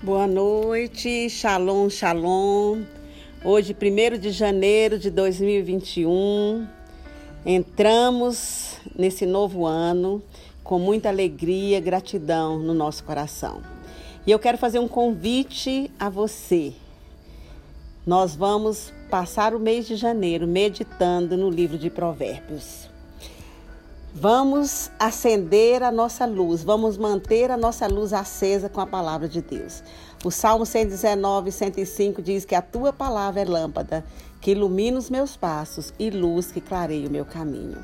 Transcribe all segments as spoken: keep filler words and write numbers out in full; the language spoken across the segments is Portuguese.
Boa noite, shalom, shalom. Hoje, primeiro de janeiro de dois mil e vinte e um, entramos nesse novo ano com muita alegria, gratidão no nosso coração. E eu quero fazer um convite a você. Nós vamos passar o mês de janeiro meditando no livro de Provérbios. Vamos acender a nossa luz, vamos manter a nossa luz acesa com a palavra de Deus. O Salmo cento e dezenove, cento e cinco diz que a tua palavra é lâmpada, que ilumina os meus passos e luz que clareia o meu caminho.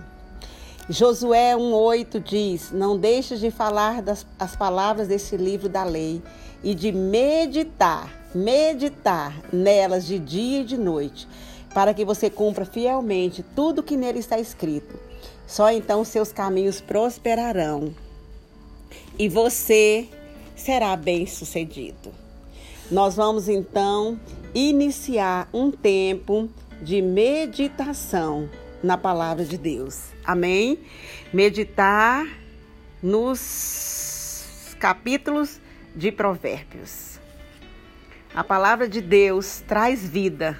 Josué um, oito diz, não deixes de falar das, as palavras desse livro da lei e de meditar, meditar nelas de dia e de noite, para que você cumpra fielmente tudo que nele está escrito. Só então seus caminhos prosperarão e você será bem-sucedido. Nós vamos então iniciar um tempo de meditação na palavra de Deus. Amém? Meditar nos capítulos de Provérbios. A palavra de Deus traz vida.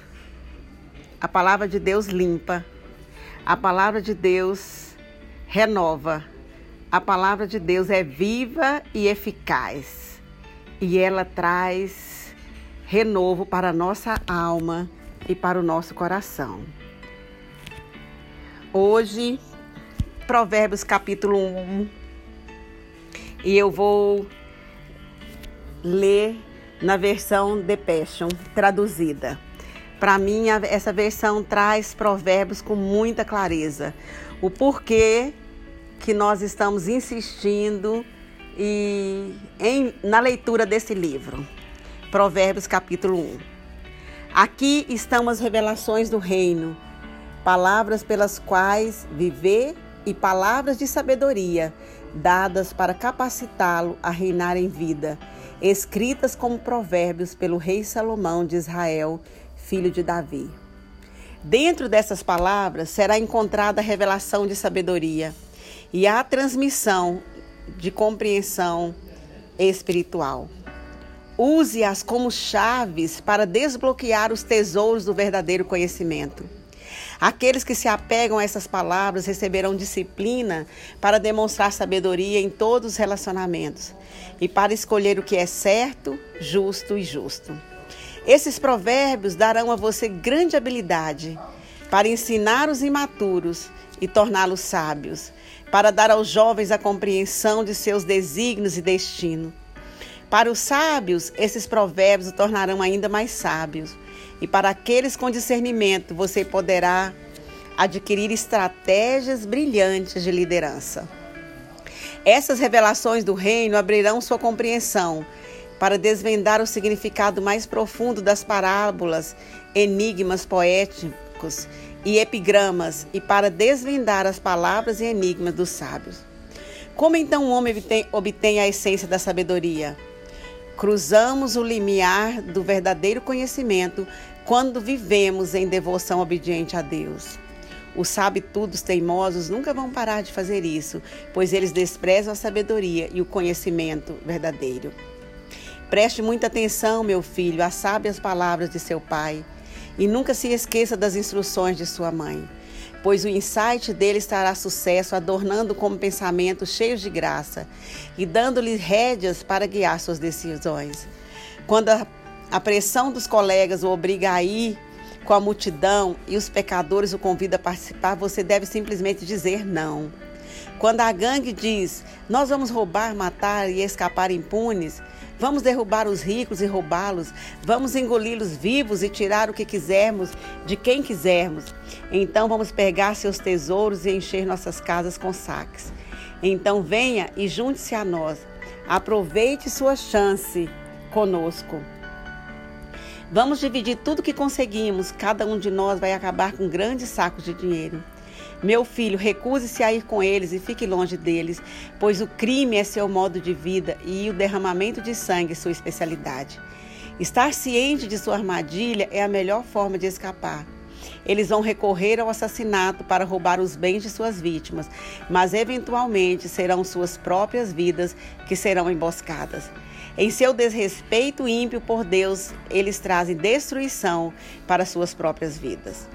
A palavra de Deus limpa. A palavra de Deus renova. A palavra de Deus é viva e eficaz. E ela traz renovo para a nossa alma e para o nosso coração. Hoje, Provérbios capítulo um. E eu vou ler na versão The Passion, traduzida. Para mim, essa versão traz provérbios com muita clareza. O porquê que nós estamos insistindo e em, na leitura desse livro. Provérbios capítulo um. Aqui estão as revelações do reino. Palavras pelas quais viver e palavras de sabedoria, dadas para capacitá-lo a reinar em vida. Escritas como provérbios pelo rei Salomão de Israel, filho de Davi. Dentro dessas palavras será encontrada a revelação de sabedoria e a transmissão de compreensão espiritual. Use-as como chaves para desbloquear os tesouros do verdadeiro conhecimento. Aqueles que se apegam a essas palavras receberão disciplina para demonstrar sabedoria em todos os relacionamentos e para escolher o que é certo, justo e justo. Esses provérbios darão a você grande habilidade para ensinar os imaturos e torná-los sábios, para dar aos jovens a compreensão de seus desígnios e destino. Para os sábios, esses provérbios o tornarão ainda mais sábios. E para aqueles com discernimento, você poderá adquirir estratégias brilhantes de liderança. Essas revelações do reino abrirão sua compreensão para desvendar o significado mais profundo das parábolas, enigmas poéticos e epigramas, e para desvendar as palavras e enigmas dos sábios. Como então o homem obtém a essência da sabedoria? Cruzamos o limiar do verdadeiro conhecimento quando vivemos em devoção obediente a Deus. Os sabe-tudos teimosos nunca vão parar de fazer isso, pois eles desprezam a sabedoria e o conhecimento verdadeiro. Preste muita atenção, meu filho, às sábias palavras de seu pai e nunca se esqueça das instruções de sua mãe, pois o insight dele estará sucesso, adornando como pensamentos cheios de graça e dando-lhe rédeas para guiar suas decisões. Quando a, a pressão dos colegas o obriga a ir com a multidão e os pecadores o convidam a participar, você deve simplesmente dizer não. Quando a gangue diz, nós vamos roubar, matar e escapar impunes, vamos derrubar os ricos e roubá-los, vamos engoli-los vivos e tirar o que quisermos de quem quisermos. Então vamos pegar seus tesouros e encher nossas casas com saques. Então venha e junte-se a nós. Aproveite sua chance conosco. Vamos dividir tudo que conseguimos. Cada um de nós vai acabar com grandes sacos de dinheiro. Meu filho, recuse-se a ir com eles e fique longe deles, pois o crime é seu modo de vida e o derramamento de sangue sua especialidade. Estar ciente de sua armadilha é a melhor forma de escapar. Eles vão recorrer ao assassinato para roubar os bens de suas vítimas, mas eventualmente serão suas próprias vidas que serão emboscadas. Em seu desrespeito ímpio por Deus, eles trazem destruição para suas próprias vidas.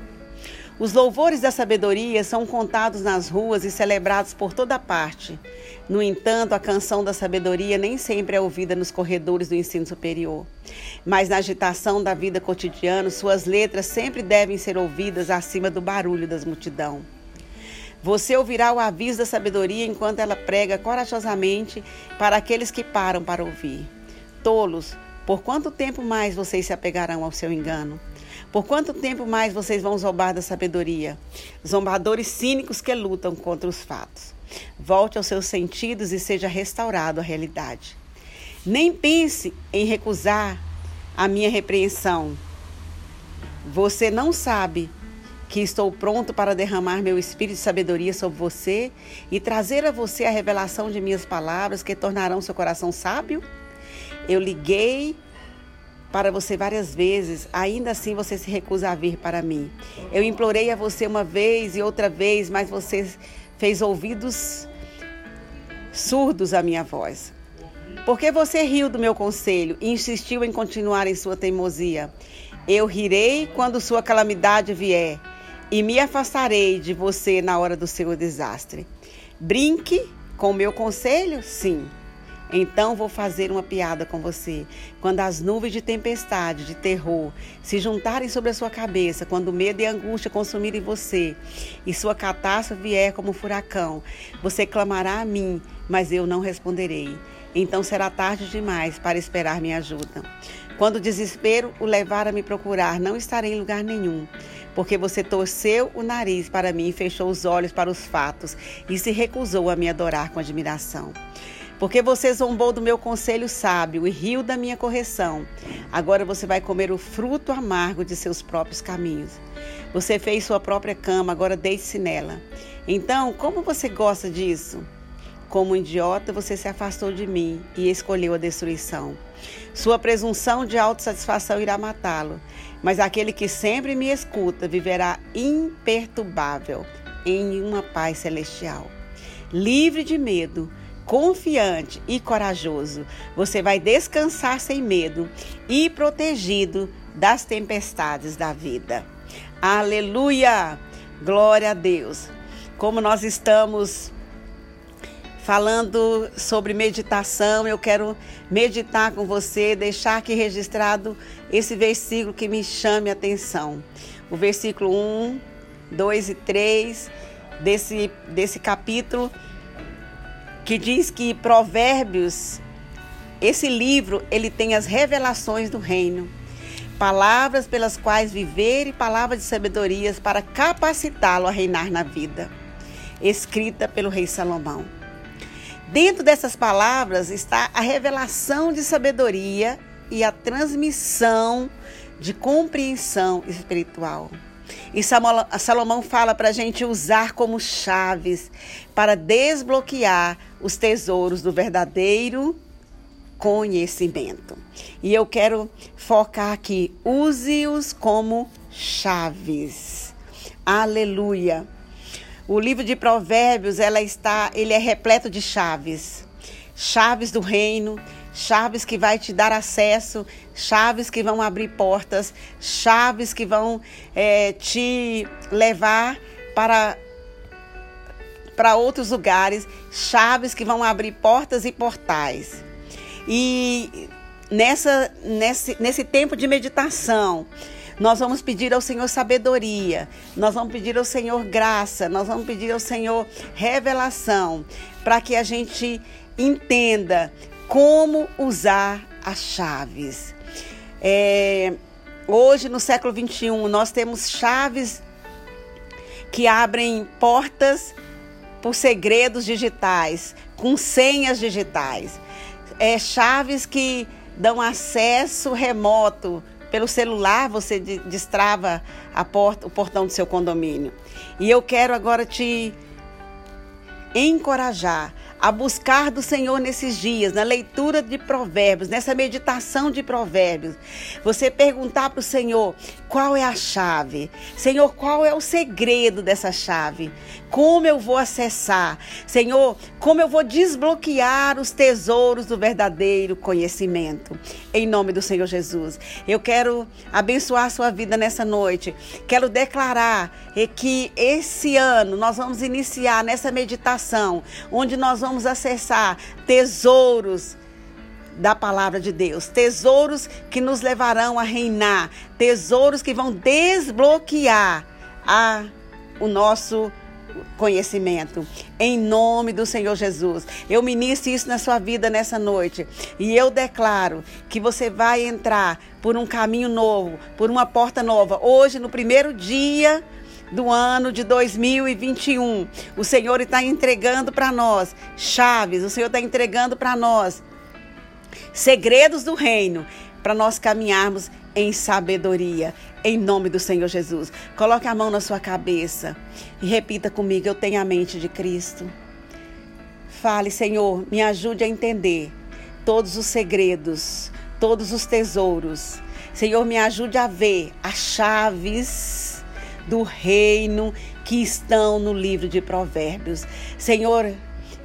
Os louvores da sabedoria são contados nas ruas e celebrados por toda parte. No entanto, a canção da sabedoria nem sempre é ouvida nos corredores do ensino superior. Mas na agitação da vida cotidiana, suas letras sempre devem ser ouvidas acima do barulho das multidão. Você ouvirá o aviso da sabedoria enquanto ela prega corajosamente para aqueles que param para ouvir. Tolos, por quanto tempo mais vocês se apegarão ao seu engano? Por quanto tempo mais vocês vão zombar da sabedoria? Zombadores cínicos que lutam contra os fatos. Volte aos seus sentidos e seja restaurado à realidade. Nem pense em recusar a minha repreensão. Você não sabe que estou pronto para derramar meu espírito de sabedoria sobre você e trazer a você a revelação de minhas palavras que tornarão seu coração sábio? Eu liguei para você várias vezes, ainda assim você se recusa a vir para mim. Eu implorei a você uma vez e outra vez, mas você fez ouvidos surdos à minha voz. Porque você riu do meu conselho e insistiu em continuar em sua teimosia. Eu rirei quando sua calamidade vier e me afastarei de você na hora do seu desastre. Brinque com o meu conselho? Sim. Então vou fazer uma piada com você. Quando as nuvens de tempestade, de terror, se juntarem sobre a sua cabeça, quando medo e angústia consumirem você, e sua catástrofe vier como um furacão, você clamará a mim, mas eu não responderei. Então será tarde demais para esperar minha ajuda. Quando o desespero o levar a me procurar, não estarei em lugar nenhum, porque você torceu o nariz para mim, fechou os olhos para os fatos e se recusou a me adorar com admiração. Porque você zombou do meu conselho sábio e riu da minha correção. Agora você vai comer o fruto amargo de seus próprios caminhos. Você fez sua própria cama, agora deite-se nela. Então, como você gosta disso? Como um idiota, você se afastou de mim e escolheu a destruição. Sua presunção de autossatisfação irá matá-lo. Mas aquele que sempre me escuta viverá imperturbável em uma paz celestial. Livre de medo, confiante e corajoso, você vai descansar sem medo e protegido das tempestades da vida. Aleluia! Glória a Deus! Como nós estamos falando sobre meditação, eu quero meditar com você, deixar aqui registrado esse versículo que me chame a atenção. O versículo um, dois e três desse, desse capítulo, que diz que Provérbios, esse livro, ele tem as revelações do reino, palavras pelas quais viver e palavras de sabedorias para capacitá-lo a reinar na vida, escrita pelo rei Salomão. Dentro dessas palavras está a revelação de sabedoria e a transmissão de compreensão espiritual. E Salomão fala para a gente usar como chaves para desbloquear os tesouros do verdadeiro conhecimento. E eu quero focar aqui, use-os como chaves. Aleluia! O livro de Provérbios, ela está, ele é repleto de chaves. Chaves do reino, chaves que vai te dar acesso, chaves que vão abrir portas, chaves que vão é, te levar para, para outros lugares, chaves que vão abrir portas e portais. E nessa, nesse, nesse tempo de meditação, nós vamos pedir ao Senhor sabedoria, nós vamos pedir ao Senhor graça, nós vamos pedir ao Senhor revelação, para que a gente entenda como usar as chaves. É, hoje, no século vinte e um, nós temos chaves que abrem portas por segredos digitais, com senhas digitais. É, chaves que dão acesso remoto. Pelo celular, você destrava a porta, o portão do seu condomínio. E eu quero agora te encorajar a buscar do Senhor nesses dias, na leitura de provérbios, nessa meditação de provérbios, você perguntar para o Senhor qual é a chave. Senhor, qual é o segredo dessa chave? Como eu vou acessar? Senhor, como eu vou desbloquear os tesouros do verdadeiro conhecimento? Em nome do Senhor Jesus, eu quero abençoar a sua vida nessa noite. Quero declarar que esse ano nós vamos iniciar nessa meditação, onde nós vamos Vamos acessar tesouros da palavra de Deus, tesouros que nos levarão a reinar, tesouros que vão desbloquear a, o nosso conhecimento, em nome do Senhor Jesus. Eu ministro isso na sua vida nessa noite e eu declaro que você vai entrar por um caminho novo, por uma porta nova. Hoje, no primeiro dia do ano de dois mil e vinte e um, o Senhor está entregando para nós chaves, o Senhor está entregando para nós segredos do reino, para nós caminharmos em sabedoria, em nome do Senhor Jesus. Coloque a mão na sua cabeça e repita comigo: eu tenho a mente de Cristo. Fale: Senhor, me ajude a entender todos os segredos, todos os tesouros. Senhor, me ajude a ver as chaves do reino que estão no livro de Provérbios. Senhor,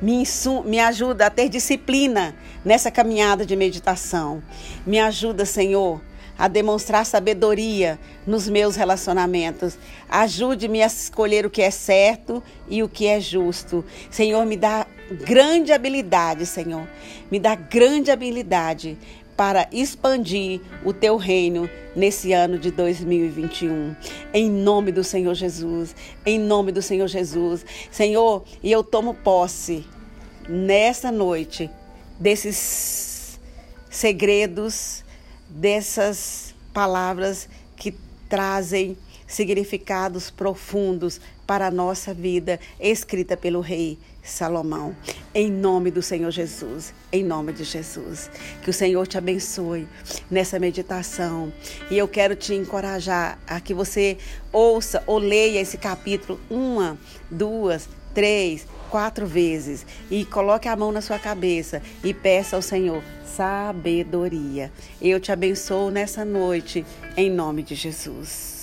me, insu- me ajuda a ter disciplina nessa caminhada de meditação. Me ajuda, Senhor, a demonstrar sabedoria nos meus relacionamentos. Ajude-me a escolher o que é certo e o que é justo. Senhor, me dá grande habilidade, Senhor. Me dá grande habilidade para expandir o teu reino nesse ano de dois mil e vinte e um. Em nome do Senhor Jesus, em nome do Senhor Jesus. Senhor, e eu tomo posse nessa noite desses segredos, dessas palavras que trazem significados profundos para a nossa vida, escrita pelo rei Salomão. Em nome do Senhor Jesus, em nome de Jesus. Que o Senhor te abençoe nessa meditação. E eu quero te encorajar a que você ouça ou leia esse capítulo uma, duas, três, quatro vezes. E coloque a mão na sua cabeça e peça ao Senhor sabedoria. Eu te abençoo nessa noite, em nome de Jesus.